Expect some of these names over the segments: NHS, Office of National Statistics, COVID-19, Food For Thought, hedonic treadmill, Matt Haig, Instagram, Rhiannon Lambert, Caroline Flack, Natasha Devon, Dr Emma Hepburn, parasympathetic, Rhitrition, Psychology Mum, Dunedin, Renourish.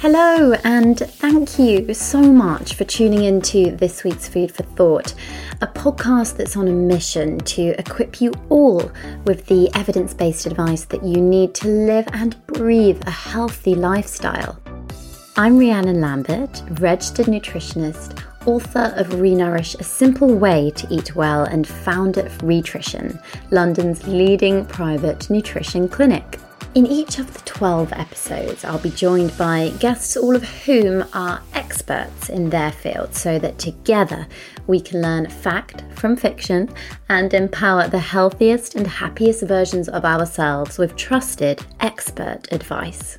Hello, and thank you so much for tuning into this week's Food for Thought, a podcast that's on a mission to equip you all with the evidence-based advice that you need to live and breathe a healthy lifestyle. I'm Rhiannon Lambert, registered nutritionist, author of Renourish, A Simple Way to Eat Well, and founder of Rhitrition, London's leading private nutrition clinic. In each of the 12 episodes, I'll be joined by guests, all of whom are experts in their field, so that together we can learn fact from fiction and empower the healthiest and happiest versions of ourselves with trusted expert advice.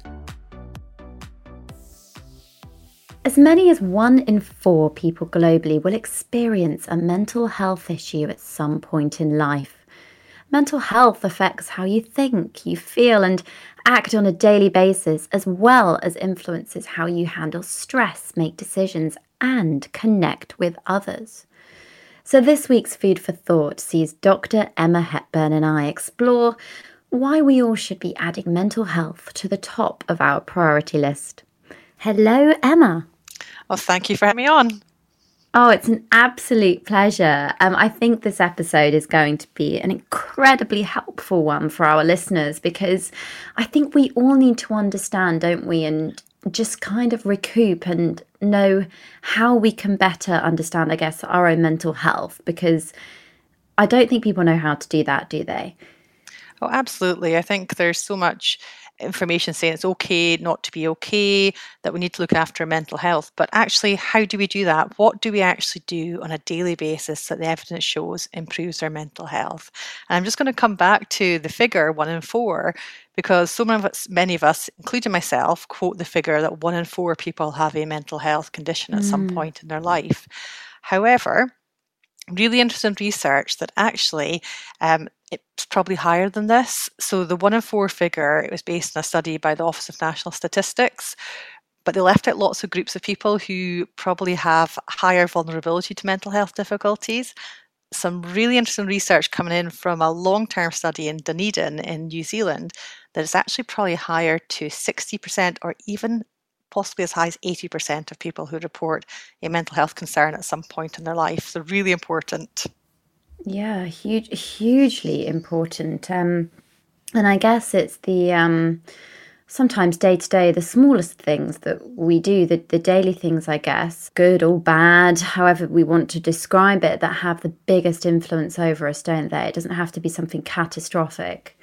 As many as 1 in 4 people globally will experience a mental health issue at some point in life. Mental health affects how you think, you feel, and act on a daily basis, as well as influences how you handle stress, make decisions, and connect with others. So this week's Food for Thought sees Dr. Emma Hepburn and I explore why we all should be adding mental health to the top of our priority list. Hello, Emma. Well, thank you for having me on. Oh, it's an absolute pleasure. I think this episode is going to be an incredibly helpful one for our listeners, because I think we all need to understand, don't we, and just kind of recoup and know how we can better understand, I guess, our own mental health, because I don't think people know how to do that, do they? Oh, absolutely. I think there's so much information saying it's okay not to be okay, that we need to look after mental health. But actually, how do we do that? What do we actually do on a daily basis that the evidence shows improves our mental health? And I'm just going to come back to the figure 1 in 4, because so many of us, including myself, quote the figure that 1 in 4 people have a mental health condition at some point in their life. However, really interesting research that actually it's probably higher than this. So the 1 in 4 figure, it was based on a study by the Office of National Statistics, but they left out lots of groups of people who probably have higher vulnerability to mental health difficulties. Some really interesting research coming in from a long-term study in Dunedin in New Zealand, that it's actually probably higher to 60% or even possibly as high as 80% of people who report a mental health concern at some point in their life. So really important. Yeah, hugely important. And I guess it's the sometimes day to day, the smallest things that we do, the daily things, I guess, good or bad, however we want to describe it, that have the biggest influence over us, don't they? It doesn't have to be something catastrophic.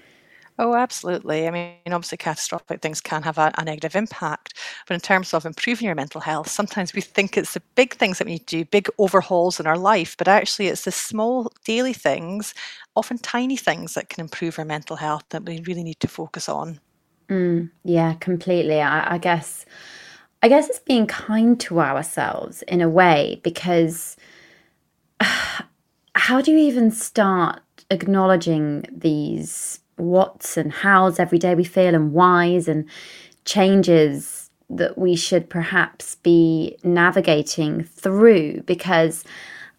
Oh, absolutely. I mean, obviously catastrophic things can have a negative impact, but in terms of improving your mental health, sometimes we think it's the big things that we need to do, big overhauls in our life, but actually it's the small daily things, often tiny things, that can improve our mental health that we really need to focus on. Yeah, completely. I guess it's being kind to ourselves in a way, because how do you even start acknowledging these what's and how's every day we feel, and why's and changes that we should perhaps be navigating through? Because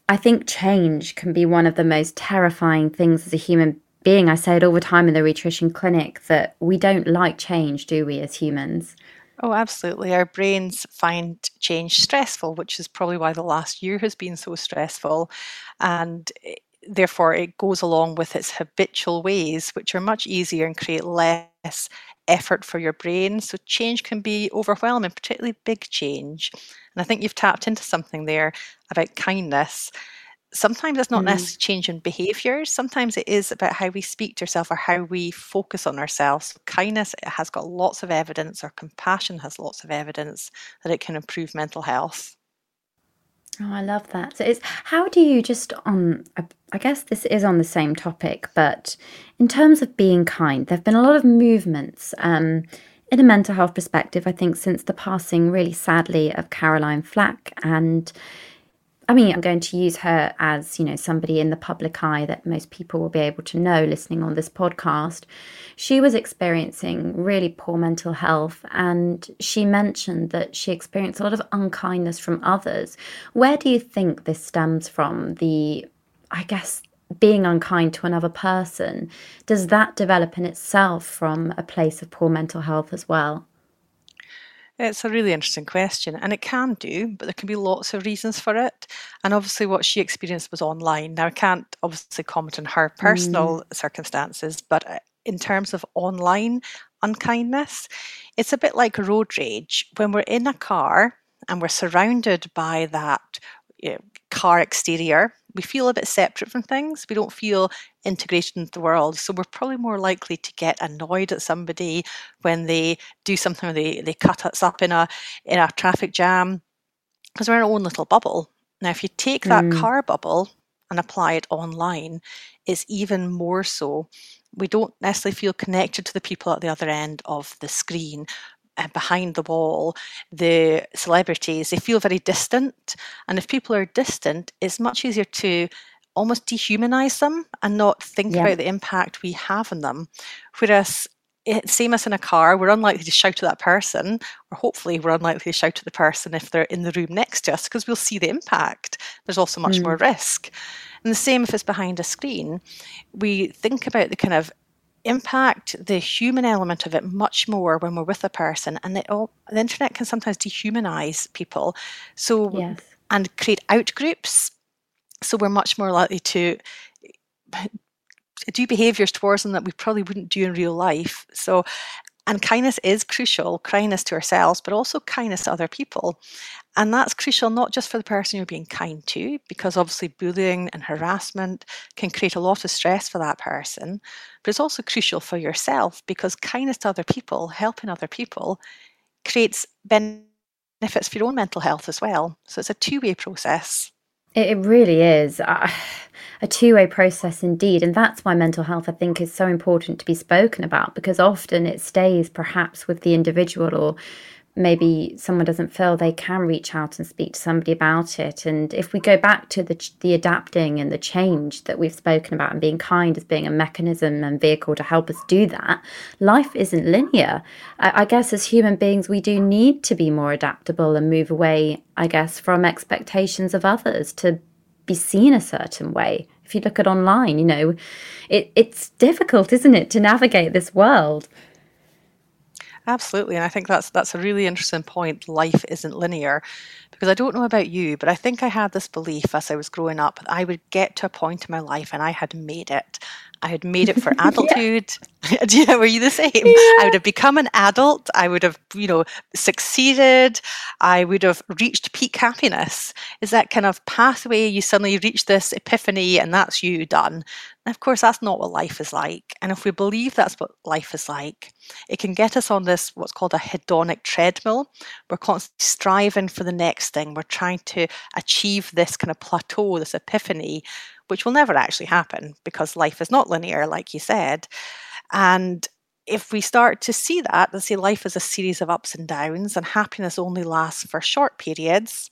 I think change can be one of the most terrifying things as a human being. I say it all the time in the Rhitrition clinic, that we don't like change, do we, as humans? Oh, absolutely. Our brains find change stressful, which is probably why the last year has been so stressful. And therefore, it goes along with its habitual ways, which are much easier and create less effort for your brain. So change can be overwhelming, particularly big change. And I think you've tapped into something there about kindness. Sometimes it's not necessarily change in behaviours. Sometimes it is about how we speak to ourselves or how we focus on ourselves. So kindness has got lots of evidence, or compassion has lots of evidence, that it can improve mental health. Oh, I love that. So it's, how do you just I guess this is on the same topic, but in terms of being kind, there have been a lot of movements in a mental health perspective, I think, since the passing, really sadly, of Caroline Flack. And I mean, I'm going to use her as, you know, somebody in the public eye that most people will be able to know listening on this podcast. She was experiencing really poor mental health, and she mentioned that she experienced a lot of unkindness from others. Where do you think this stems from? Being unkind to another person, does that develop in itself from a place of poor mental health as well? It's a really interesting question, and it can do, but there can be lots of reasons for it. And obviously what she experienced was online. Now, I can't obviously comment on her personal circumstances, but in terms of online unkindness, it's a bit like road rage. When we're in a car and we're surrounded by that, you know, car exterior, we feel a bit separate from things. We don't feel integrated into the world. So we're probably more likely to get annoyed at somebody when they do something, or they cut us up in a traffic jam, because we're in our own little bubble. Now, if you take that car bubble and apply it online, it's even more so. We don't necessarily feel connected to the people at the other end of the screen. Behind the wall, the celebrities, they feel very distant. And if people are distant, it's much easier to almost dehumanize them and not think about the impact we have on them. Whereas, same as in a car, we're unlikely to shout at that person, or hopefully we're unlikely to shout at the person if they're in the room next to us, because we'll see the impact. There's also much more risk. And the same if it's behind a screen. We think about the kind of impact, the human element of it much more when we're with a person, and the internet can sometimes dehumanize people, and create out groups, so we're much more likely to do behaviors towards them that we probably wouldn't do in real life. So, and kindness is crucial, kindness to ourselves, but also kindness to other people. And that's crucial not just for the person you're being kind to, because obviously bullying and harassment can create a lot of stress for that person, but it's also crucial for yourself, because kindness to other people, helping other people, creates benefits for your own mental health as well. So it's a two-way process. It really is a two-way process indeed. And that's why mental health, I think, is so important to be spoken about, because often it stays perhaps with the individual, or maybe someone doesn't feel they can reach out and speak to somebody about it. And if we go back to the adapting and the change that we've spoken about, and being kind as being a mechanism and vehicle to help us do that, life isn't linear. I guess as human beings, we do need to be more adaptable and move away, I guess, from expectations of others to be seen a certain way. If you look at online, you know, it's difficult, isn't it, to navigate this world? Absolutely. And I think that's a really interesting point. Life isn't linear, because I don't know about you, but I think I had this belief as I was growing up that I would get to a point in my life and I had made it. I had made it for adulthood. Yeah, were you the same? Yeah. I would have become an adult. I would have, you know, succeeded. I would have reached peak happiness. Is that kind of pathway, you suddenly reach this epiphany and that's you done. And of course, that's not what life is like. And if we believe that's what life is like, it can get us on this, what's called a hedonic treadmill. We're constantly striving for the next thing. We're trying to achieve this kind of plateau, this epiphany, which will never actually happen, because life is not linear, like you said. And if we start to see that and see life as a series of ups and downs, and happiness only lasts for short periods,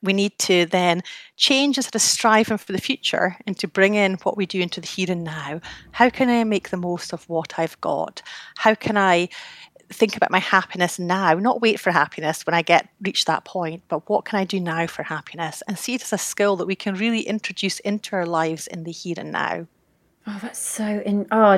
we need to then change instead of striving for the future and to bring in what we do into the here and now. How can I make the most of what I've got? How can I think about my happiness now, not wait for happiness when I reach that point, but what can I do now for happiness, and see it as a skill that we can really introduce into our lives in the here and now. Oh, that's so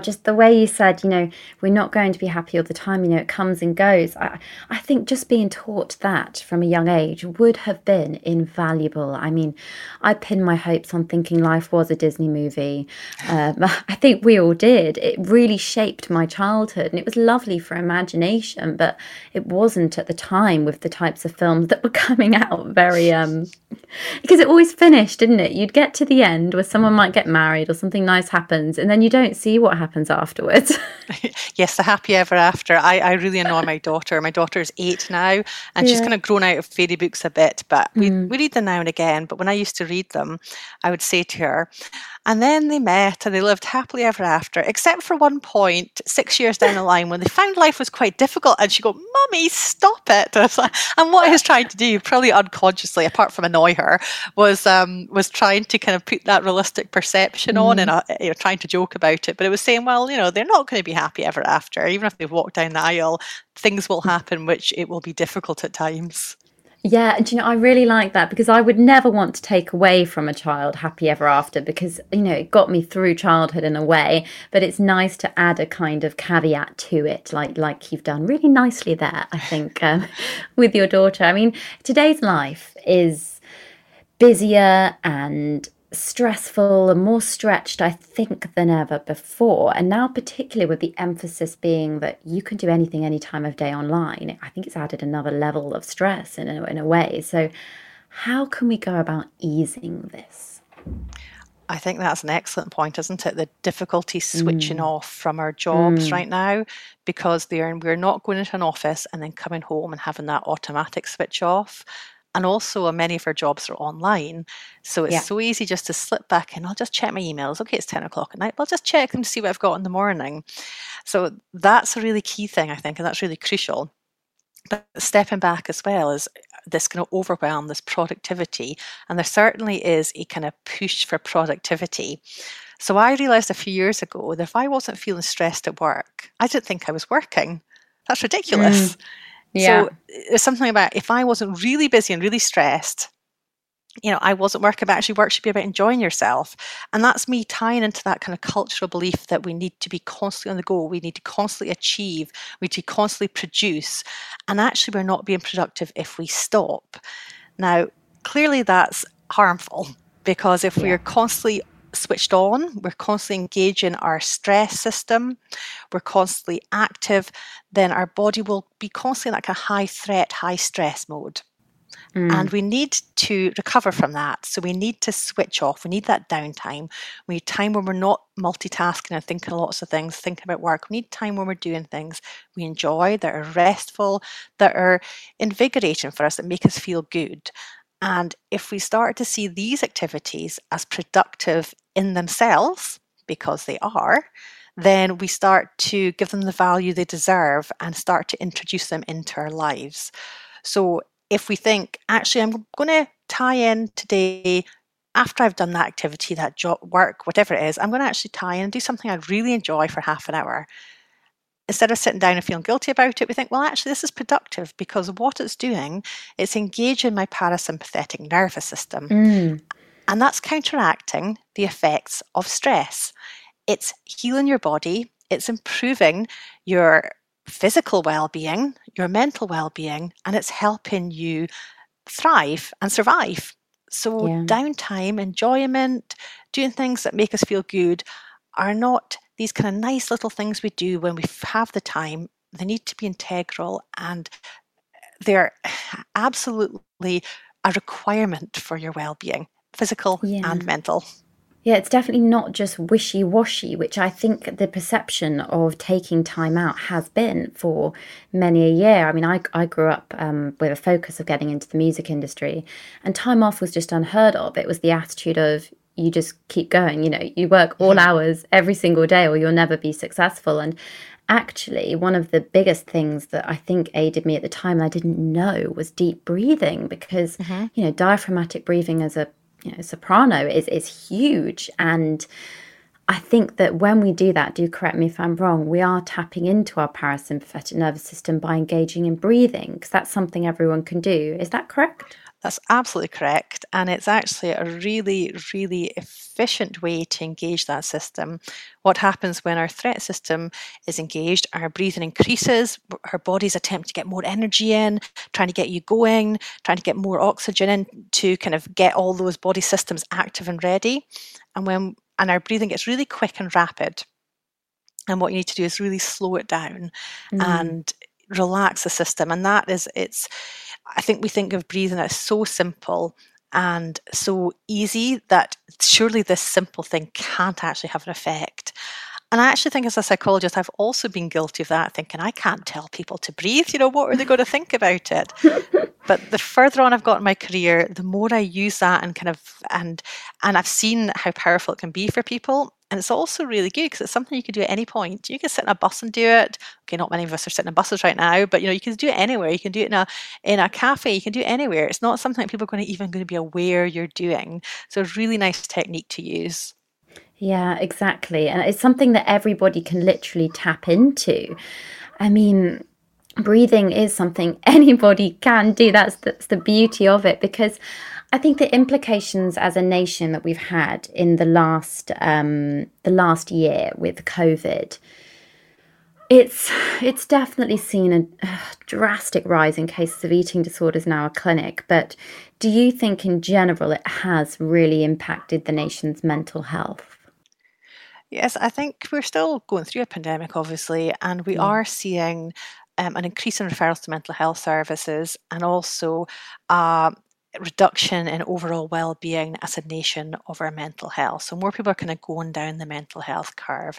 just the way you said, you know, we're not going to be happy all the time, you know, it comes and goes. I think just being taught that from a young age would have been invaluable. I mean, I pinned my hopes on thinking life was a Disney movie. I think we all did. It really shaped my childhood, and it was lovely for imagination, but it wasn't at the time with the types of films that were coming out very, because it always finished, didn't it? You'd get to the end where someone might get married or something nice happened, happens, and then you don't see what happens afterwards. Yes, the happy ever after. I really annoy my daughter. My daughter is 8 now, and she's kind of grown out of fairy books a bit, but we read them now and again. But when I used to read them, I would say to her, and then they met and they lived happily ever after, except for one point 6 years down the line when they found life was quite difficult, and she go, "Mummy, stop it." And, like, and what I was trying to do, probably unconsciously, apart from annoy her, was trying to kind of put that realistic perception on, and trying to joke about it. But it was saying, well, they're not going to be happy ever after. Even if they've walked down the aisle, things will happen which it will be difficult at times. Yeah, and I really like that, because I would never want to take away from a child happy ever after, because, it got me through childhood in a way, but it's nice to add a kind of caveat to it, like you've done really nicely there, I think, with your daughter. I mean, today's life is busier and stressful and more stretched, I think, than ever before. And now particularly with the emphasis being that you can do anything any time of day online, I think it's added another level of stress in a way. So how can we go about easing this? I think that's an excellent point, isn't it? The difficulty switching off from our jobs right now, because we're not going into an office and then coming home and having that automatic switch off. And also, many of our jobs are online. So it's so easy just to slip back in. I'll just check my emails. Okay, it's 10 o'clock at night, but I'll just check them to see what I've got in the morning. So that's a really key thing, I think, and that's really crucial. But stepping back as well is this kind of overwhelm, this productivity. And there certainly is a kind of push for productivity. So I realised a few years ago that if I wasn't feeling stressed at work, I didn't think I was working. That's ridiculous. Yeah. So there's something about, if I wasn't really busy and really stressed, I wasn't working. But actually, work should be about enjoying yourself. And that's me tying into that kind of cultural belief that we need to be constantly on the go. We need to constantly achieve. We need to constantly produce. And actually, we're not being productive if we stop. Now, clearly that's harmful, because if we're constantly switched on, we're constantly engaging our stress system, we're constantly active, then our body will be constantly in that kind of high threat, high stress mode. And we need to recover from that. So we need to switch off. We need that downtime. We need time when we're not multitasking and thinking lots of things, thinking about work. We need time when we're doing things we enjoy, that are restful, that are invigorating for us, that make us feel good. And if we start to see these activities as productive in themselves, because they are, then we start to give them the value they deserve and start to introduce them into our lives. So if we think, actually, I'm going to tie in today, after I've done that activity, that job, work, whatever it is, I'm going to actually tie in and do something I really enjoy for half an hour. Instead of sitting down and feeling guilty about it, we think, well, actually, this is productive, because what it's doing, it's engaging my parasympathetic nervous system. And that's counteracting the effects of stress. It's healing your body. It's improving your physical well-being, your mental well-being, and it's helping you thrive and survive. So downtime, enjoyment, doing things that make us feel good are not these kind of nice little things we do when we have the time. They need to be integral, and they're absolutely a requirement for your well-being, physical and mental. Yeah, it's definitely not just wishy-washy, which I think the perception of taking time out has been for many a year. I mean, I grew up with a focus of getting into the music industry, and time off was just unheard of. It was the attitude of, you just keep going, you work all hours every single day or you'll never be successful. And actually, one of the biggest things that I think aided me at the time that I didn't know was deep breathing, because, diaphragmatic breathing as a soprano is huge. And I think that when we do that, do correct me if I'm wrong, we are tapping into our parasympathetic nervous system by engaging in breathing, because that's something everyone can do. Is that correct? That's absolutely correct. And it's actually a really, really efficient way to engage that system. What happens when our threat system is engaged, our breathing increases, our body's attempt to get more energy in, trying to get you going, trying to get more oxygen in to kind of get all those body systems active and ready. And our breathing gets really quick and rapid. And what you need to do is really slow it down and relax the system. And that is, I think we think of breathing as so simple, and so easy that surely this simple thing can't actually have an effect. And I actually think as a psychologist, I've also been guilty of that, thinking I can't tell people to breathe. You know, what are they going to think about it? But the further on I've got in my career, the more I use that and kind of, and I've seen how powerful it can be for people. And it's also really good because it's something you can do at any point. You can sit in a bus and do it. Okay, not many of us are sitting in buses right now, but you know, you can do it anywhere. You can do it in a cafe. You can do it anywhere. It's not something that people are even going to be aware you're doing. So it's a really nice technique to use. Yeah, exactly. And it's something that everybody can literally tap into. I mean, breathing is something anybody can do. That's the beauty of it, because I think the implications as a nation that we've had in the last year with COVID, it's definitely seen a drastic rise in cases of eating disorders in our clinic. But do you think in general it has really impacted the nation's mental health? Yes, I think we're still going through a pandemic, obviously, and we are seeing an increase in referrals to mental health services, and also reduction in overall well-being as a nation of our mental health. So more people are kind of going down the mental health curve.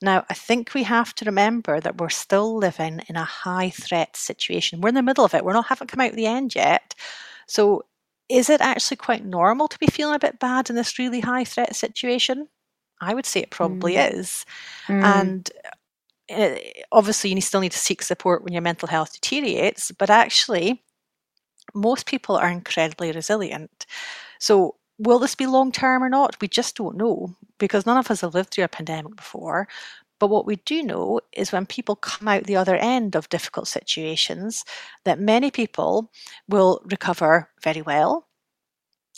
Now, I think we have to remember that we're still living in a high threat situation. We're in the middle of it. Haven't come out of the end yet. So is it actually quite normal to be feeling a bit bad in this really high threat situation? I would say it probably is. And obviously you still need to seek support when your mental health deteriorates, but actually most people are incredibly resilient. So will this be long term or not? We just don't know, because none of us have lived through a pandemic before. But what we do know is when people come out the other end of difficult situations, that many people will recover very well.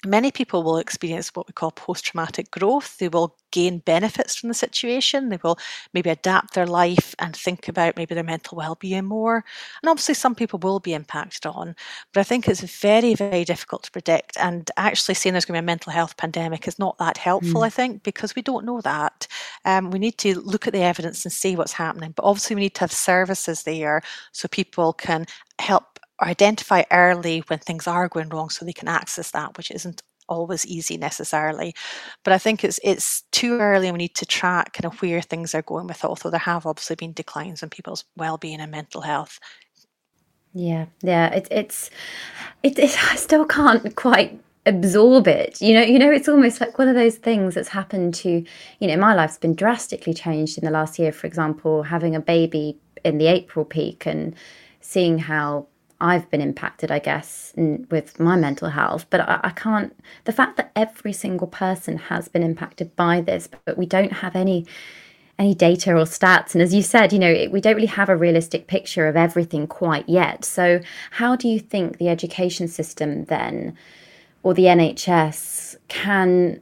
Many people will experience what we call post-traumatic growth. They will gain benefits from the situation. They will maybe adapt their life and think about maybe their mental well-being more. And obviously some people will be impacted on, but I think it's very, very difficult to predict. And actually saying there's going to be a mental health pandemic is not that helpful, I think, because we don't know that. We need to look at the evidence and see what's happening. But obviously we need to have services there so people can help or identify early when things are going wrong, so they can access that, which isn't always easy necessarily. But I think it's too early, and we need to track kind of where things are going with it, although there have obviously been declines in people's well-being and mental health. Yeah, it's I still can't quite absorb it. You know, it's almost like one of those things that's happened to, you know, my life's been drastically changed in the last year, for example, having a baby in the April peak and seeing how I've been impacted, I guess, with my mental health. But I can't, the fact that every single person has been impacted by this, but we don't have any data or stats. And as you said, you know, we don't really have a realistic picture of everything quite yet. So how do you think the education system then, or the NHS, can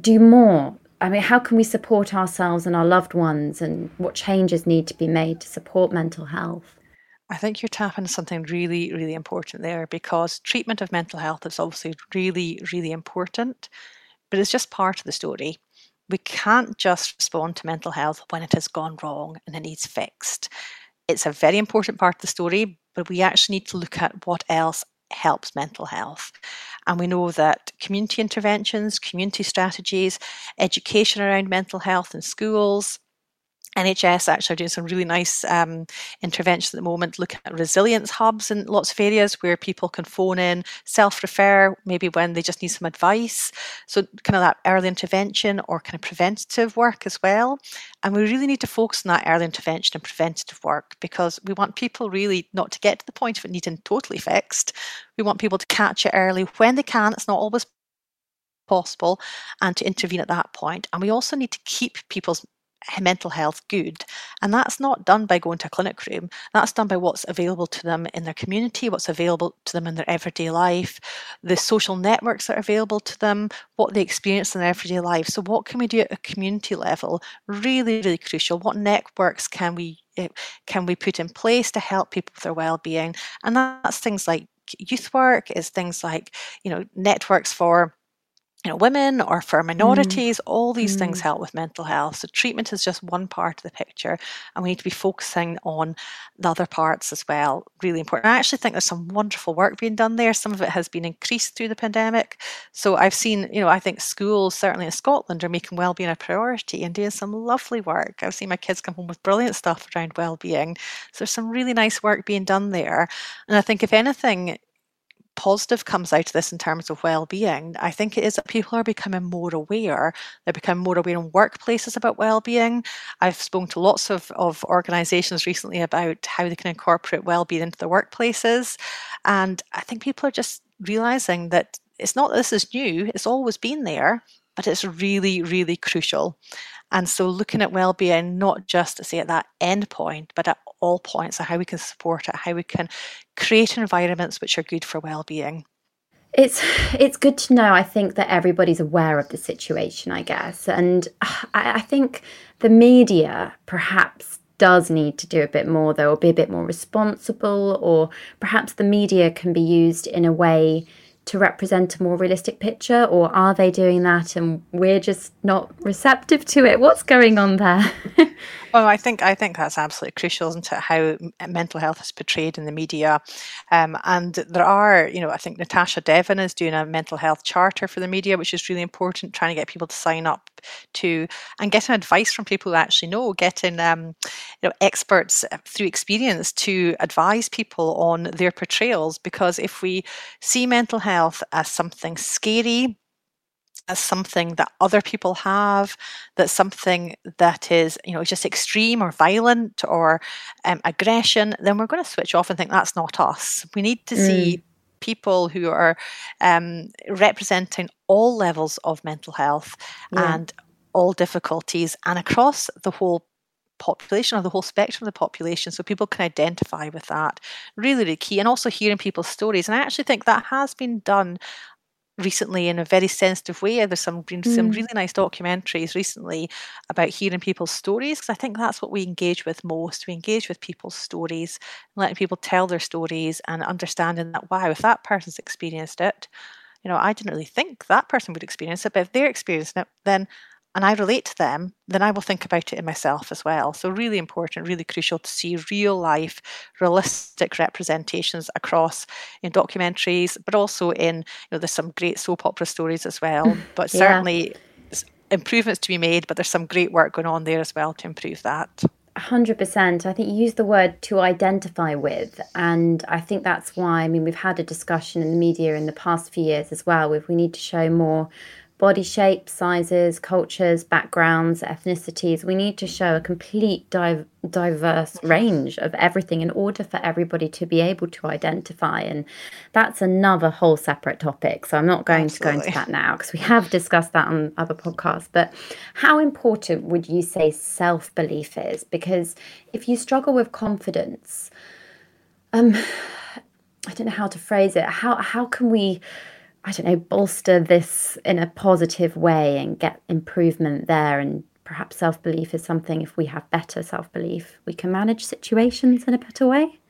do more? I mean, how can we support ourselves and our loved ones, and what changes need to be made to support mental health? I think you're tapping into something really, really important there, because treatment of mental health is obviously really, really important, but it's just part of the story. We can't just respond to mental health when it has gone wrong and it needs fixed. It's a very important part of the story, but we actually need to look at what else helps mental health. And we know that community interventions, community strategies, education around mental health in schools, NHS actually are doing some really nice interventions at the moment, looking at resilience hubs in lots of areas where people can phone in, self-refer, maybe when they just need some advice. So kind of that early intervention or kind of preventative work as well. And we really need to focus on that early intervention and preventative work, because we want people really not to get to the point of it needing totally fixed. We want people to catch it early when they can. It's not always possible, and to intervene at that point. And we also need to keep people's mental health good, and that's not done by going to a clinic room. That's done by what's available to them in their community, what's available to them in their everyday life, the social networks that are available to them, what they experience in their everyday life. So what can we do at a community level? Really, really crucial. What networks can we put in place to help people with their well-being? And that's things like youth work, is things like, you know, networks for women or for minorities, all these things help with mental health. So treatment is just one part of the picture, and we need to be focusing on the other parts as well. Really important. I actually think there's some wonderful work being done there. Some of it has been increased through the pandemic. So I've seen, I think schools, certainly in Scotland, are making wellbeing a priority and doing some lovely work. I've seen my kids come home with brilliant stuff around wellbeing. So there's some really nice work being done there. And I think if anything positive comes out of this in terms of well-being, I think it is that people are becoming more aware. They're becoming more aware in workplaces about well-being. I've spoken to lots of organisations recently about how they can incorporate well-being into their workplaces. And I think people are just realising that it's not that this is new, it's always been there, but it's really, really crucial. And so looking at well-being, not just to say at that end point, but at all points, of how we can support it, how we can create environments which are good for well-being. It's good to know, I think, that everybody's aware of the situation, I guess. And I think the media perhaps does need to do a bit more, though, or be a bit more responsible, or perhaps the media can be used in a way to represent a more realistic picture, or are they doing that and we're just not receptive to it? What's going on there? Well, I think that's absolutely crucial, isn't it, how mental health is portrayed in the media. And there are, I think Natasha Devon is doing a mental health charter for the media, which is really important, trying to get people to sign up to and getting advice from people who actually know, getting experts through experience to advise people on their portrayals. Because if we see mental health as something scary, as something that other people have, that's something that is, just extreme or violent or aggression, then we're going to switch off and think that's not us. We need to see people who are representing all levels of mental health and all difficulties and across the whole population or the whole spectrum of the population, so people can identify with that. Really the key, and also hearing people's stories. And I actually think that has been done recently in a very sensitive way. There's some really nice documentaries recently about hearing people's stories, because I think that's what we engage with most. We engage with people's stories, letting people tell their stories and understanding that, wow, if that person's experienced it, I didn't really think that person would experience it, but if they're experiencing it, then and I relate to them, then I will think about it in myself as well. So really important, really crucial to see real life, realistic representations across in documentaries, but also in, there's some great soap opera stories as well, but certainly improvements to be made, but there's some great work going on there as well to improve that. 100%. I think you used the word to identify with, and I think that's why, we've had a discussion in the media in the past few years as well, we need to show more body shapes, sizes, cultures, backgrounds, ethnicities. We need to show a complete diverse range of everything in order for everybody to be able to identify. And that's another whole separate topic. So I'm not going to go into that now, because we have discussed that on other podcasts. But how important would you say self-belief is? Because if you struggle with confidence, I don't know how to phrase it. How can we bolster this in a positive way and get improvement there? And perhaps self-belief is something, if we have better self-belief, we can manage situations in a better way.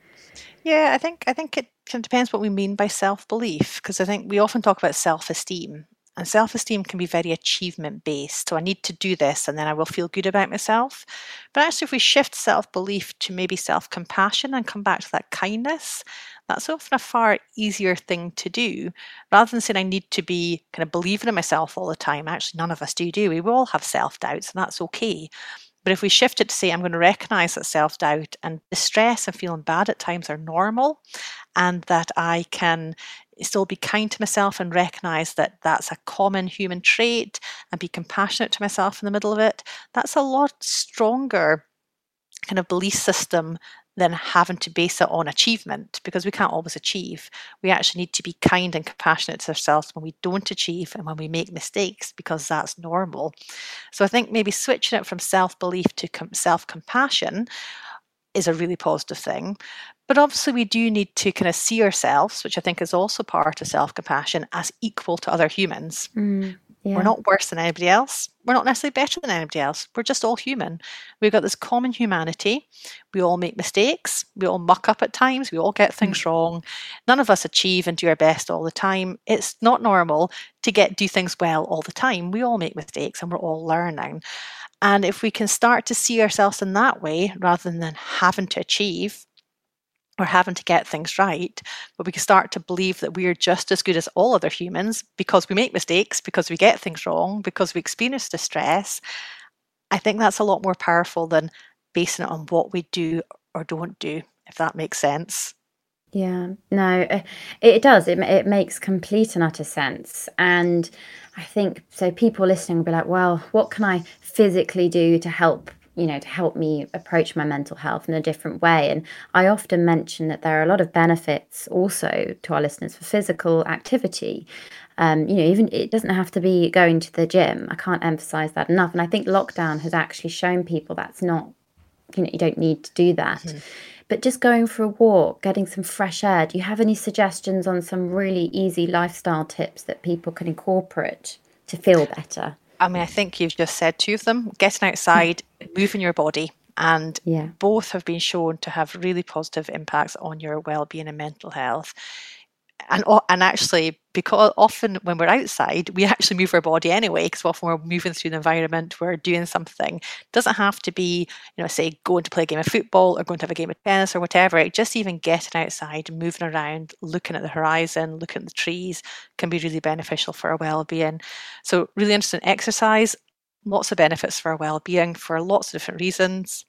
Yeah, I think it depends what we mean by self-belief, because I think we often talk about self-esteem. And self-esteem can be very achievement-based. So I need to do this and then I will feel good about myself. But actually, if we shift self-belief to maybe self-compassion and come back to that kindness, that's often a far easier thing to do. Rather than saying I need to be kind of believing in myself all the time, actually none of us do. We all have self-doubts, and that's okay. But if we shift it to say, I'm going to recognise that self-doubt and distress and feeling bad at times are normal, and that I can still be kind to myself and recognise that that's a common human trait and be compassionate to myself in the middle of it, that's a lot stronger kind of belief system than having to base it on achievement, because we can't always achieve. We actually need to be kind and compassionate to ourselves when we don't achieve and when we make mistakes, because that's normal. So I think maybe switching it from self-belief to self-compassion is a really positive thing. But obviously we do need to kind of see ourselves, which I think is also part of self-compassion, as equal to other humans. Yeah. We're not worse than anybody else. We're not necessarily better than anybody else. We're just all human. We've got this common humanity. We all make mistakes. We all muck up at times. We all get things wrong. None of us achieve and do our best all the time. It's not normal to do things well all the time. We all make mistakes and we're all learning. And if we can start to see ourselves in that way, rather than having to achieve or having to get things right, but we can start to believe that we're just as good as all other humans because we make mistakes, because we get things wrong, because we experience distress, I think that's a lot more powerful than basing it on what we do or don't do, if that makes sense. Yeah, no, it does. It makes complete and utter sense. And I think, so people listening will be like, well, what can I physically do to help, to help me approach my mental health in a different way? And I often mention that there are a lot of benefits also to our listeners for physical activity. Even it doesn't have to be going to the gym. I can't emphasize that enough. And I think lockdown has actually shown people that's not, you don't need to do that. Mm-hmm. But just going for a walk, getting some fresh air. Do you have any suggestions on some really easy lifestyle tips that people can incorporate to feel better? I mean, I think you've just said two of them, getting outside, moving your body, and both have been shown to have really positive impacts on your well-being and mental health. And actually, because often when we're outside, we actually move our body anyway, because often we're moving through the environment, we're doing something. It doesn't have to be, say going to play a game of football or going to have a game of tennis or whatever. It just even getting outside, moving around, looking at the horizon, looking at the trees can be really beneficial for our well-being. So really interesting exercise, lots of benefits for our well-being for lots of different reasons.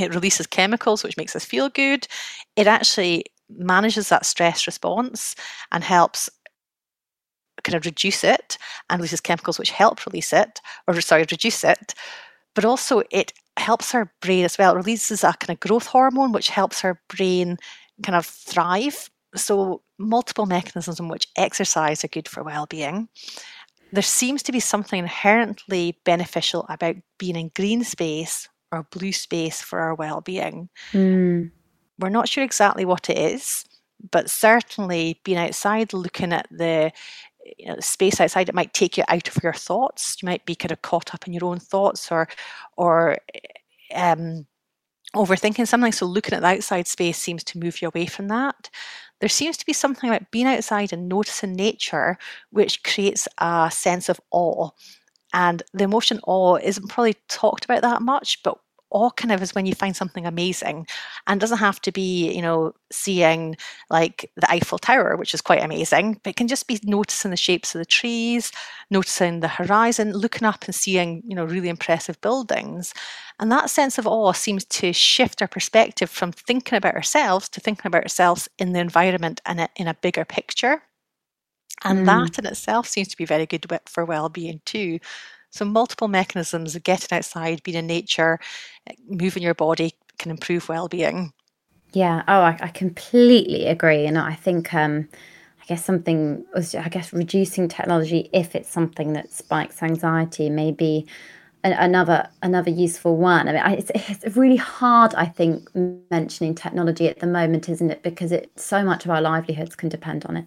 It releases chemicals, which makes us feel good. It actually manages that stress response and helps kind of reduce it, and releases chemicals which help reduce it. But also it helps our brain as well. It releases a kind of growth hormone which helps our brain kind of thrive. So multiple mechanisms in which exercise are good for well-being. There seems to be something inherently beneficial about being in green space or blue space for our well-being. We're not sure exactly what it is, but certainly being outside, looking at the space outside, it might take you out of your thoughts. You might be kind of caught up in your own thoughts or overthinking something. So looking at the outside space seems to move you away from that. There seems to be something about being outside and noticing nature, which creates a sense of awe. And the emotion awe isn't probably talked about that much, but awe kind of is when you find something amazing, and doesn't have to be, seeing like the Eiffel Tower, which is quite amazing, but it can just be noticing the shapes of the trees, noticing the horizon, looking up and seeing, really impressive buildings. And that sense of awe seems to shift our perspective from thinking about ourselves to thinking about ourselves in the environment and in a bigger picture. And that in itself seems to be very good for well-being too. So multiple mechanisms of getting outside, being in nature, moving your body can improve well-being. Yeah. Oh, I completely agree. And I think, reducing technology, if it's something that spikes anxiety, maybe another useful one. I mean, it's really hard, I think, mentioning technology at the moment, isn't it? Because so much of our livelihoods can depend on it.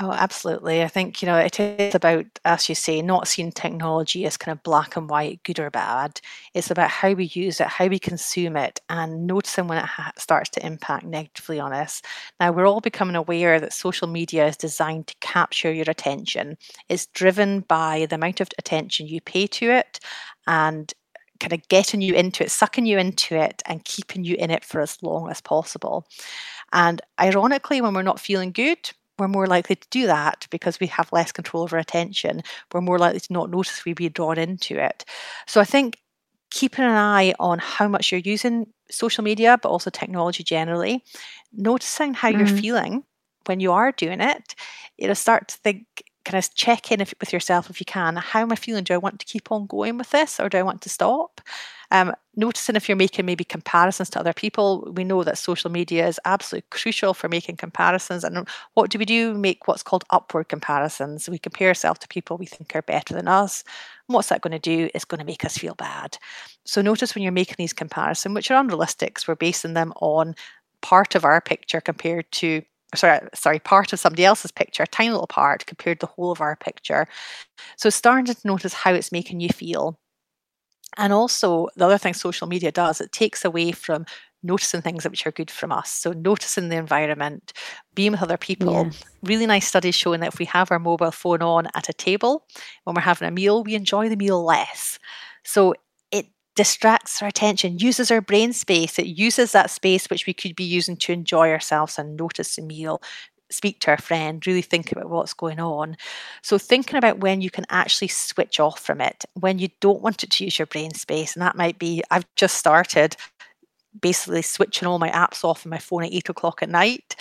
Oh, absolutely. I think, it is about, as you say, not seeing technology as kind of black and white, good or bad. It's about how we use it, how we consume it, and noticing when it starts to impact negatively on us. Now, we're all becoming aware that social media is designed to capture your attention. It's driven by the amount of attention you pay to it and kind of getting you into it, sucking you into it, and keeping you in it for as long as possible. And ironically, when we're not feeling good, we're more likely to do that because we have less control over attention. We're more likely to not notice we've been drawn into it. So I think keeping an eye on how much you're using social media, but also technology generally, noticing how you're feeling when you are doing it. It'll start to think, kind of check in with yourself if you can. How am I feeling? Do I want to keep on going with this, or do I want to stop? Noticing if you're making maybe comparisons to other people. We know that social media is absolutely crucial for making comparisons. And what do? We make what's called upward comparisons. We compare ourselves to people we think are better than us. And what's that going to do? It's going to make us feel bad. So notice when you're making these comparisons, which are unrealistic, because we're basing them on part of our picture compared to part of somebody else's picture, a tiny little part compared to the whole of our picture. So starting to notice how it's making you feel. And also, the other thing social media does, it takes away from noticing things which are good from us. So noticing the environment, being with other people. Yes. Really nice studies showing that if we have our mobile phone on at a table, when we're having a meal, we enjoy the meal less. So distracts our attention, uses our brain space. It uses that space which we could be using to enjoy ourselves and notice the meal, speak to our friend, really think about what's going on. So thinking about when you can actually switch off from it, when you don't want it to use your brain space. And that might be, I've just started basically switching all my apps off on my phone at 8:00 at night.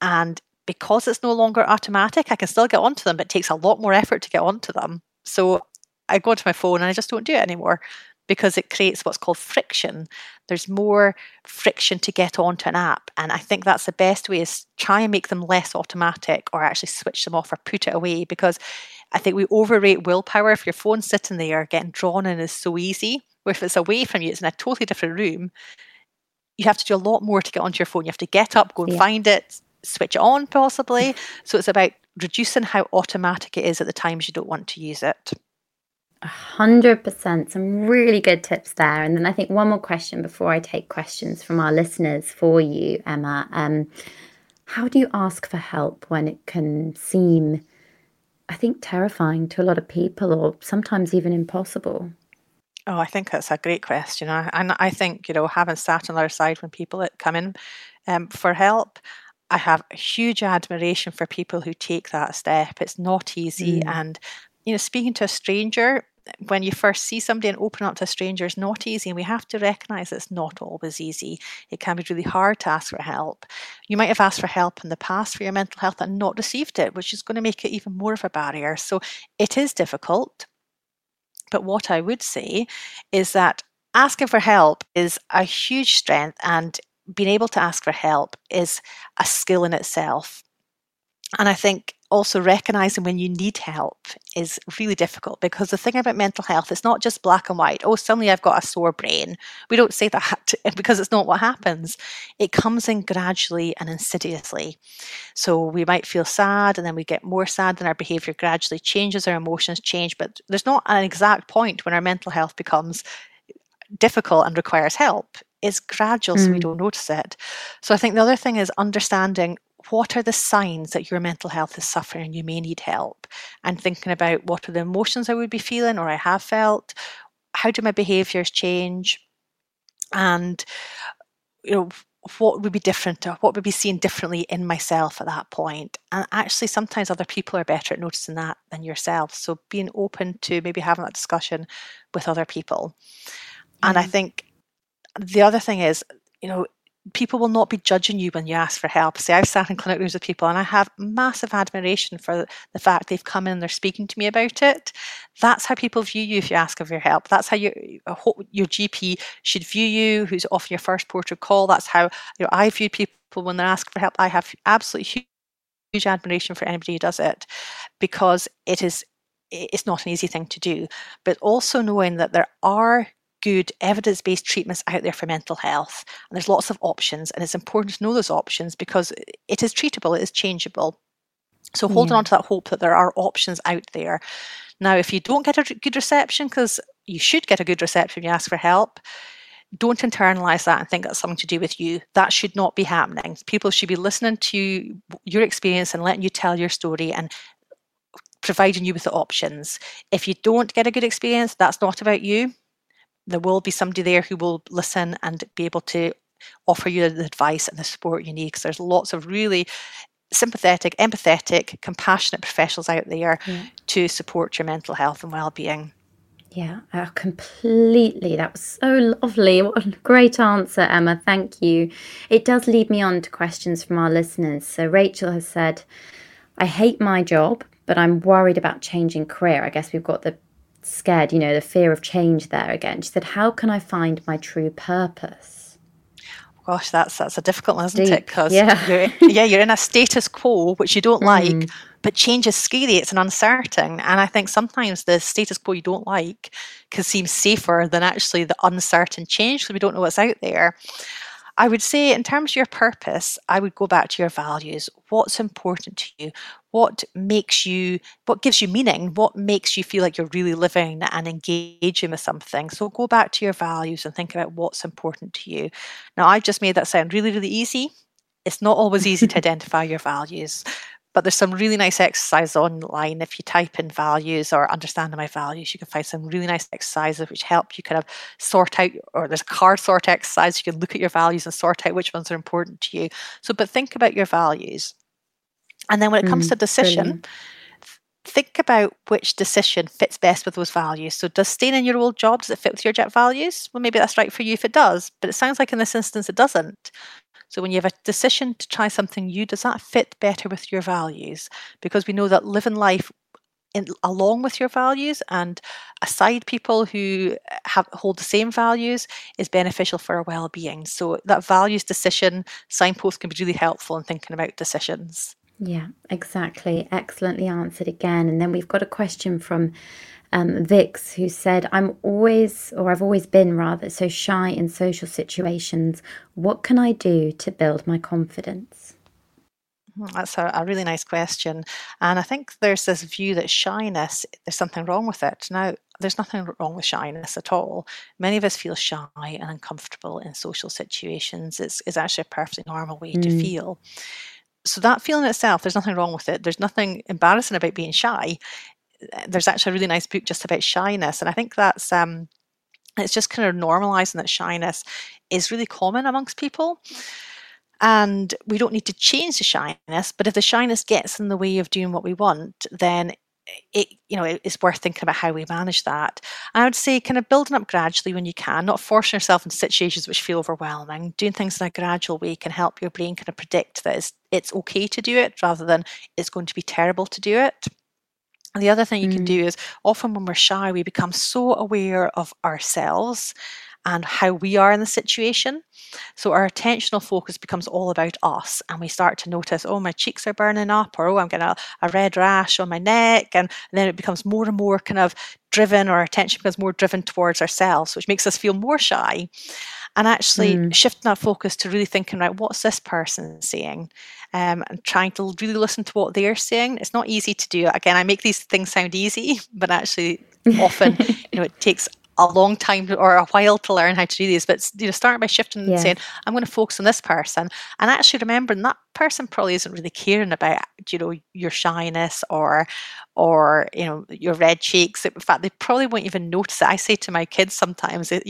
And because it's no longer automatic, I can still get onto them, but it takes a lot more effort to get onto them. So I go to my phone and I just don't do it anymore, because it creates what's called friction. There's more friction to get onto an app. And I think that's the best way, is try and make them less automatic, or actually switch them off or put it away. Because I think we overrate willpower. If your phone's sitting there, getting drawn in is so easy. Where if it's away from you, it's in a totally different room, you have to do a lot more to get onto your phone. You have to get up, go and find it, switch it on possibly. So it's about reducing how automatic it is at the times you don't want to use it. 100%. Some really good tips there. And then I think one more question before I take questions from our listeners for you, Emma. How do you ask for help when it can seem, I think, terrifying to a lot of people, or sometimes even impossible? Oh, I think that's a great question. And I think, having sat on the other side when people come in for help, I have huge admiration for people who take that step. It's not easy. And, speaking to a stranger, when you first see somebody and open up to a stranger, is not easy, and we have to recognise it's not always easy. It can be really hard to ask for help. You might have asked for help in the past for your mental health and not received it, which is going to make it even more of a barrier. So it is difficult. But what I would say is that asking for help is a huge strength, and being able to ask for help is a skill in itself. And I think also recognising when you need help is really difficult, because the thing about mental health, it's not just black and white. Oh, suddenly I've got a sore brain. We don't say that, because it's not what happens. It comes in gradually and insidiously. So we might feel sad, and then we get more sad, and our behaviour gradually changes, our emotions change. But there's not an exact point when our mental health becomes difficult and requires help. It's gradual, so we don't notice it. So I think the other thing is understanding, what are the signs that your mental health is suffering and you may need help? And thinking about, what are the emotions I would be feeling or I have felt? How do my behaviours change? And, what would be different? What would be seen differently in myself at that point? And actually, sometimes other people are better at noticing that than yourself. So being open to maybe having that discussion with other people. And I think the other thing is, people will not be judging you when you ask for help. See, I've sat in clinic rooms with people, and I have massive admiration for the fact they've come in and they're speaking to me about it. That's how people view you if you ask for your help. That's how your GP should view you, who's often your first port of call. That's how I view people when they're asking for help. I have absolutely huge admiration for anybody who does it, because it's not an easy thing to do. But also knowing that there are good evidence-based treatments out there for mental health, and there's lots of options, and it's important to know those options, because it is treatable, it is changeable. So holding on to that hope that there are options out there. Now, if you don't get a good reception, because you should get a good reception when you ask for help, don't internalize that and think that's something to do with you. That should not be happening. People should be listening to your experience and letting you tell your story and providing you with the options. If you don't get a good experience, that's not about you. There will be somebody there who will listen and be able to offer you the advice and the support you need, because there's lots of really sympathetic, empathetic, compassionate professionals out there to support your mental health and well-being. Yeah, completely. That was so lovely. What a great answer, Emma. Thank you. It does lead me on to questions from our listeners. So Rachel has said, I hate my job, but I'm worried about changing career. I guess we've got the scared, you know, the fear of change there again. She said, how can I find my true purpose? Gosh, that's a difficult one, isn't it? Because you're in a status quo, which you don't like, but change is scary, it's an uncertain. And I think sometimes the status quo you don't like can seem safer than actually the uncertain change, because we don't know what's out there. I would say in terms of your purpose, I would go back to your values. What's important to you? What gives you meaning? What makes you feel like you're really living and engaging with something? So go back to your values and think about what's important to you. Now, I've just made that sound really, really easy. It's not always easy to identify your values, but there's some really nice exercises online. If you type in values or understanding my values, you can find some really nice exercises which help you kind of sort out, or there's a card sort exercise. You can look at your values and sort out which ones are important to you. So, but think about your values. And then when it comes to decision, brilliant. Think about which decision fits best with those values. So does staying in your old job, does it fit with your values? Well, maybe that's right for you if it does, but it sounds like in this instance it doesn't. So when you have a decision to try something new, does that fit better with your values? Because we know that living life along with your values and aside people who hold the same values is beneficial for our well-being. So that values decision signpost can be really helpful in thinking about decisions. Yeah, exactly. Excellently answered again. And then we've got a question from Vix, who said, I've always been rather so shy in social situations. What can I do to build my confidence? That's a really nice question. And I think there's this view that shyness, there's something wrong with it. Now, there's nothing wrong with shyness at all. Many of us feel shy and uncomfortable in social situations. It's actually a perfectly normal way to feel. So that feeling itself, there's nothing wrong with it. There's nothing embarrassing about being shy. There's actually a really nice book just about shyness. And I think that's, it's just kind of normalising that shyness is really common amongst people. And we don't need to change the shyness, but if the shyness gets in the way of doing what we want, then it's worth thinking about how we manage that. And I would say kind of building up gradually when you can, not forcing yourself into situations which feel overwhelming. Doing things in a gradual way can help your brain kind of predict that it's okay to do it rather than it's going to be terrible to do it. And the other thing you can do is often when we're shy, we become so aware of ourselves and how we are in the situation. So our attentional focus becomes all about us, and we start to notice, oh, my cheeks are burning up, or oh, I'm getting a red rash on my neck. And then it becomes more and more kind of driven, or our attention becomes more driven towards ourselves, which makes us feel more shy. And actually shifting that focus to really thinking, right, what's this person saying? And trying to really listen to what they're saying. It's not easy to do. Again, I make these things sound easy, but actually often it takes a long time or a while to learn how to do these, but start by shifting and saying, I'm going to focus on this person, and actually remembering that person probably isn't really caring about your shyness or your red cheeks. In fact, they probably won't even notice it. I say to my kids sometimes, I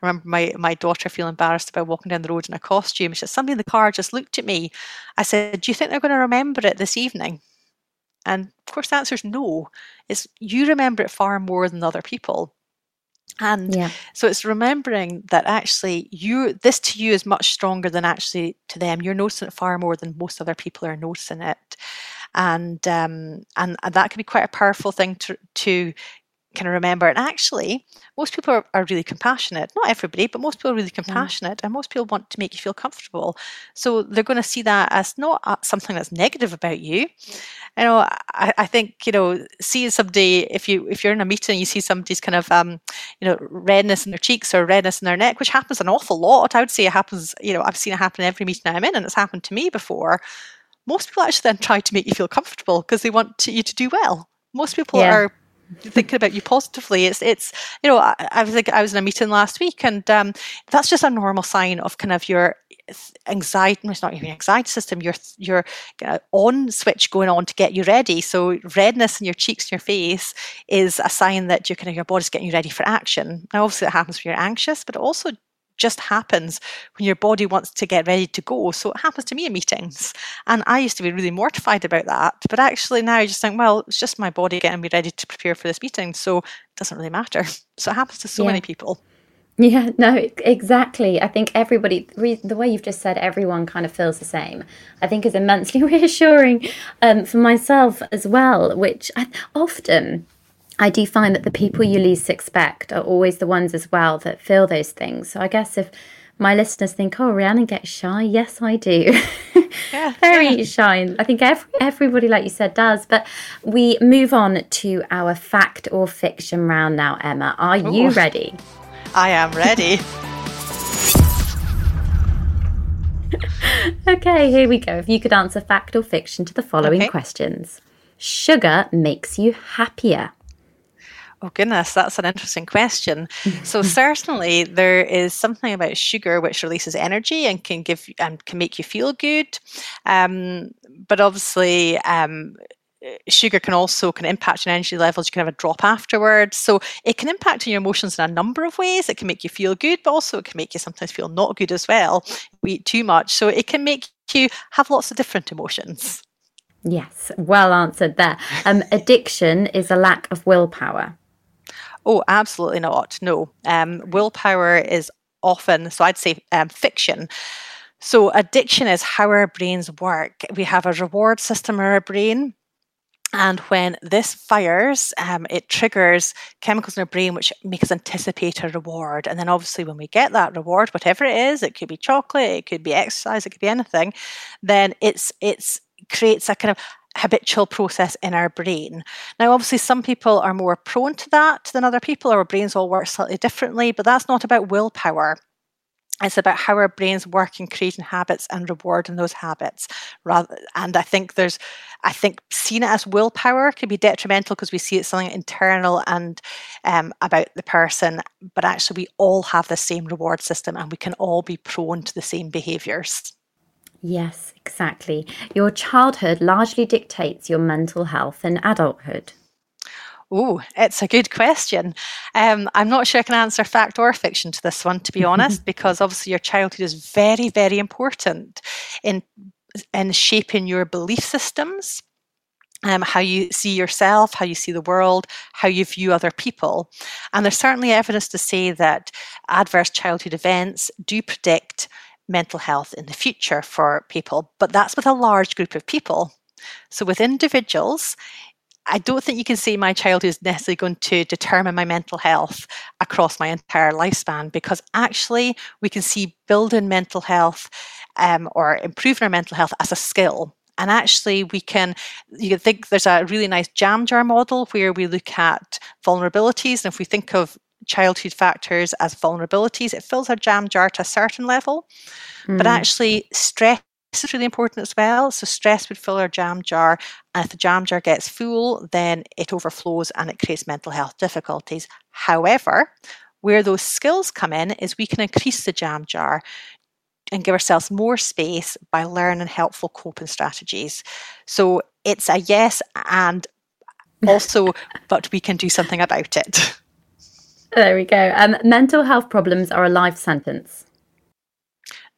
remember my daughter feeling embarrassed about walking down the road in a costume. She said, somebody in the car just looked at me. I said, do you think they're going to remember it this evening? And of course the answer is no. It's you remember it far more than other people. And so it's remembering that actually this to you is much stronger than actually to them. You're noticing it far more than most other people are noticing it. And that can be quite a powerful thing to kind of remember. And actually, most people are really compassionate. Not everybody, but most people are really compassionate. And most people want to make you feel comfortable. So they're going to see that as not something that's negative about you. I think, seeing somebody, if you're in a meeting, you see somebody's kind of, redness in their cheeks or redness in their neck, which happens an awful lot. I would say it happens, I've seen it happen in every meeting I'm in, and it's happened to me before. Most people actually then try to make you feel comfortable because they want you to do well. Most people are thinking about you positively. I was in a meeting last week, and that's just a normal sign of kind of your anxiety. It's not even anxiety system. Your on switch going on to get you ready. So redness in your cheeks and your face is a sign that your body's getting you ready for action. Now, obviously, that happens when you're anxious, but it also just happens when your body wants to get ready to go. So it happens to me in meetings. And I used to be really mortified about that. But actually now I just think, well, it's just my body getting me ready to prepare for this meeting. So it doesn't really matter. So it happens to so many people. Yeah, no, exactly. I think everybody, the way you've just said, everyone kind of feels the same, I think is immensely reassuring for myself as well, which often I do find that the people you least expect are always the ones as well that feel those things. So I guess if my listeners think, oh, Rhiannon gets shy, yes, I do. Yeah, very shy. I think everybody, like you said, does. But we move on to our fact or fiction round now, Emma. Are you ready? I am ready. Okay, here we go. If you could answer fact or fiction to the following questions. Sugar makes you happier. Oh, goodness, that's an interesting question. So certainly there is something about sugar which releases energy and can give and can make you feel good. But obviously, sugar can also impact your energy levels. You can have a drop afterwards. So it can impact on your emotions in a number of ways. It can make you feel good, but also it can make you sometimes feel not good as well. We eat too much. So it can make you have lots of different emotions. Yes, well answered there. Addiction is a lack of willpower. Oh, absolutely not. No. Willpower is often, so I'd say fiction. So addiction is how our brains work. We have a reward system in our brain. And when this fires, it triggers chemicals in our brain which make us anticipate a reward. And then obviously when we get that reward, whatever it is, it could be chocolate, it could be exercise, it could be anything, then it's creates a kind of habitual process in our brain. Now, obviously, some people are more prone to that than other people. Our brains all work slightly differently, but that's not about willpower. It's about how our brains work in creating habits and rewarding those habits. And I think seeing it as willpower can be detrimental because we see it's something internal and about the person. But actually, we all have the same reward system and we can all be prone to the same behaviours. Yes, exactly. Your childhood largely dictates your mental health in adulthood. Oh, it's a good question. I'm not sure I can answer fact or fiction to this one, to be honest, because obviously your childhood is very, very important in shaping your belief systems, how you see yourself, how you see the world, how you view other people. And there's certainly evidence to say that adverse childhood events do predict mental health in the future for people, but that's with a large group of people. So with individuals, I don't think you can say my childhood is necessarily going to determine my mental health across my entire lifespan, because actually we can see building mental health or improving our mental health as a skill. And actually you can think there's a really nice jam jar model where we look at vulnerabilities, and if we think of childhood factors as vulnerabilities, it fills our jam jar to a certain level. But actually stress is really important as well. So stress would fill our jam jar, and if the jam jar gets full, then it overflows and it creates mental health difficulties. However, where those skills come in is we can increase the jam jar and give ourselves more space by learning helpful coping strategies. So it's a yes and also but we can do something about it. There we go. Mental health problems are a life sentence.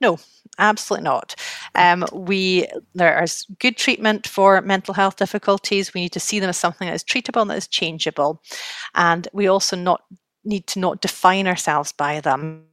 No, absolutely not. There is good treatment for mental health difficulties. We need to see them as something that is treatable and that is changeable. And we also need to not define ourselves by them.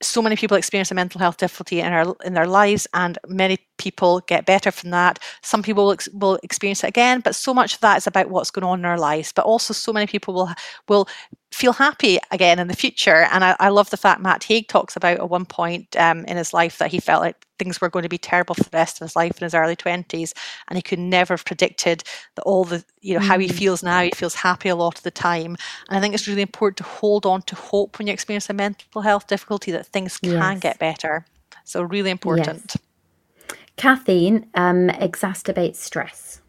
So many people experience a mental health difficulty in their lives, and many people get better from that. Some people will experience it again, but so much of that is about what's going on in our lives. But also so many people will feel happy again in the future. And I love the fact Matt Haig talks about at one point in his life that he felt like things were going to be terrible for the rest of his life in his early 20s, and he could never have predicted that how he feels now. He feels happy a lot of the time. And I think it's really important to hold on to hope when you experience a mental health difficulty that things can get better. So really important. Yes. Caffeine exacerbates stress.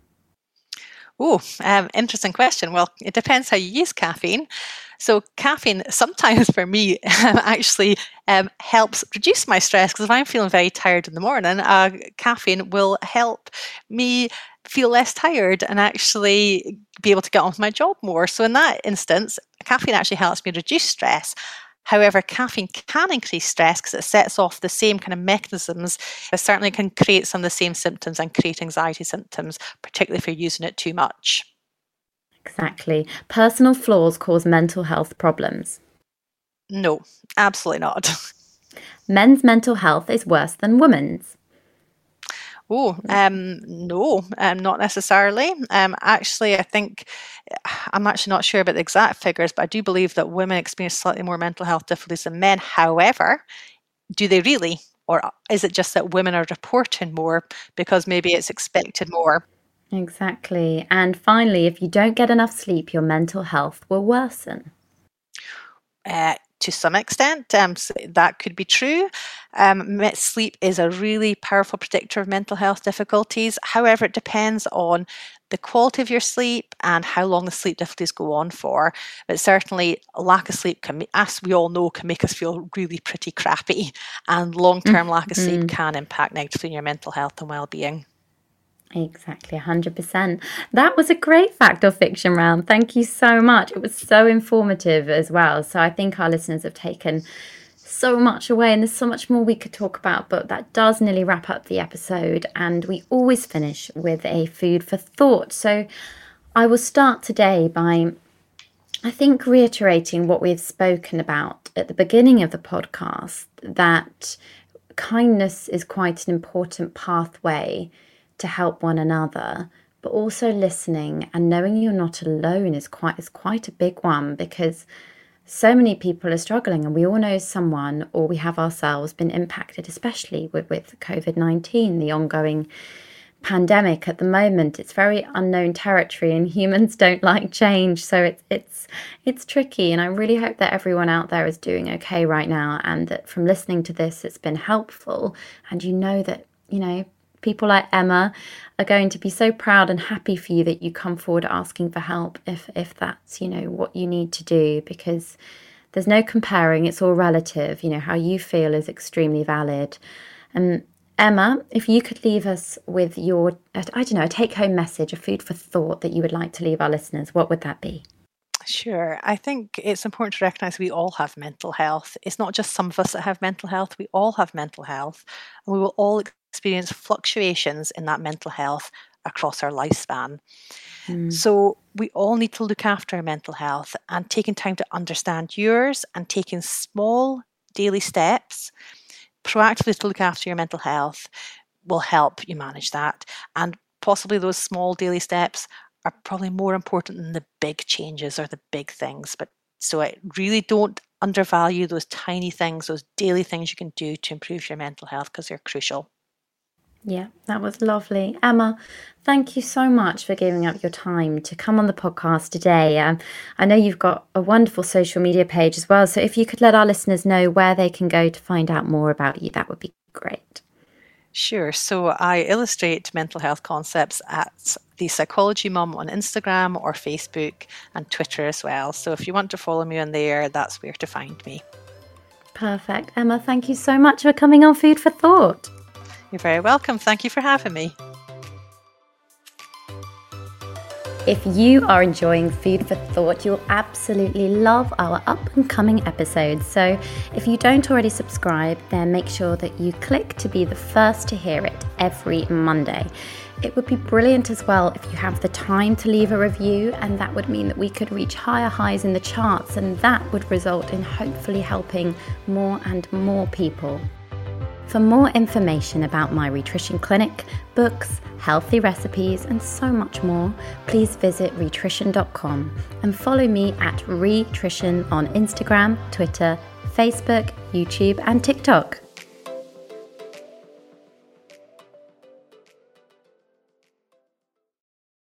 Interesting question. Well, it depends how you use caffeine. So caffeine sometimes for me actually helps reduce my stress, because if I'm feeling very tired in the morning, caffeine will help me feel less tired and actually be able to get on with my job more. So in that instance, caffeine actually helps me reduce stress. However, caffeine can increase stress because it sets off the same kind of mechanisms. It certainly can create some of the same symptoms and create anxiety symptoms, particularly if you're using it too much. Exactly. Personal flaws cause mental health problems. No, absolutely not. Men's mental health is worse than women's. No, not necessarily. I'm actually not sure about the exact figures, but I do believe that women experience slightly more mental health difficulties than men. However, do they really? Or is it just that women are reporting more because maybe it's expected more? Exactly. And finally, if you don't get enough sleep, your mental health will worsen. To some extent, that could be true. Sleep is a really powerful predictor of mental health difficulties. However, it depends on the quality of your sleep and how long the sleep difficulties go on for. But certainly, lack of sleep can, as we all know, can make us feel really pretty crappy. And long-term lack of sleep can impact negatively on your mental health and well-being. Exactly, 100%. That was a great fact or fiction round. Thank you so much. It was so informative as well. So I think our listeners have taken so much away, and there's so much more we could talk about, but that does nearly wrap up the episode. And we always finish with a food for thought. So I will start today by, I think, reiterating what we've spoken about at the beginning of the podcast, that kindness is quite an important pathway to help one another, but also listening and knowing you're not alone is quite a big one, because so many people are struggling, and we all know someone, or we have ourselves been impacted, especially with COVID-19, the ongoing pandemic at the moment. It's very unknown territory, and humans don't like change, so it's tricky. And I really hope that everyone out there is doing okay right now, and that from listening to this, it's been helpful. And you know that, you know, people like Emma are going to be so proud and happy for you that you come forward asking for help if that's, you know, what you need to do, because there's no comparing. It's all relative. You know, how you feel is extremely valid. And Emma, if you could leave us with your, a take-home message, a food for thought that you would like to leave our listeners, what would that be? Sure. I think it's important to recognise we all have mental health. It's not just some of us that have mental health. We all have mental health, and we will all experience fluctuations in that mental health across our lifespan. So we all need to look after our mental health, and taking time to understand yours and taking small daily steps proactively to look after your mental health will help you manage that. And possibly those small daily steps are probably more important than the big changes or the big things. But so I really don't undervalue those tiny things, those daily things you can do to improve your mental health, because they're crucial. Yeah, that was lovely. Emma, thank you so much for giving up your time to come on the podcast today. I know you've got a wonderful social media page as well. So if you could let our listeners know where they can go to find out more about you, that would be great. Sure. So I illustrate mental health concepts at the Psychology Mum on Instagram or Facebook and Twitter as well. So if you want to follow me on there, that's where to find me. Perfect. Emma, thank you so much for coming on Food for Thought. You're very welcome. Thank you for having me. If you are enjoying Food for Thought, you'll absolutely love our up-and-coming episodes. So if you don't already subscribe, then make sure that you click to be the first to hear it every Monday. It would be brilliant as well if you have the time to leave a review, and that would mean that we could reach higher highs in the charts, and that would result in hopefully helping more and more people. For more information about my Rhitrition clinic, books, healthy recipes, and so much more, please visit rhitrition.com and follow me at Rhitrition on Instagram, Twitter, Facebook, YouTube, and TikTok.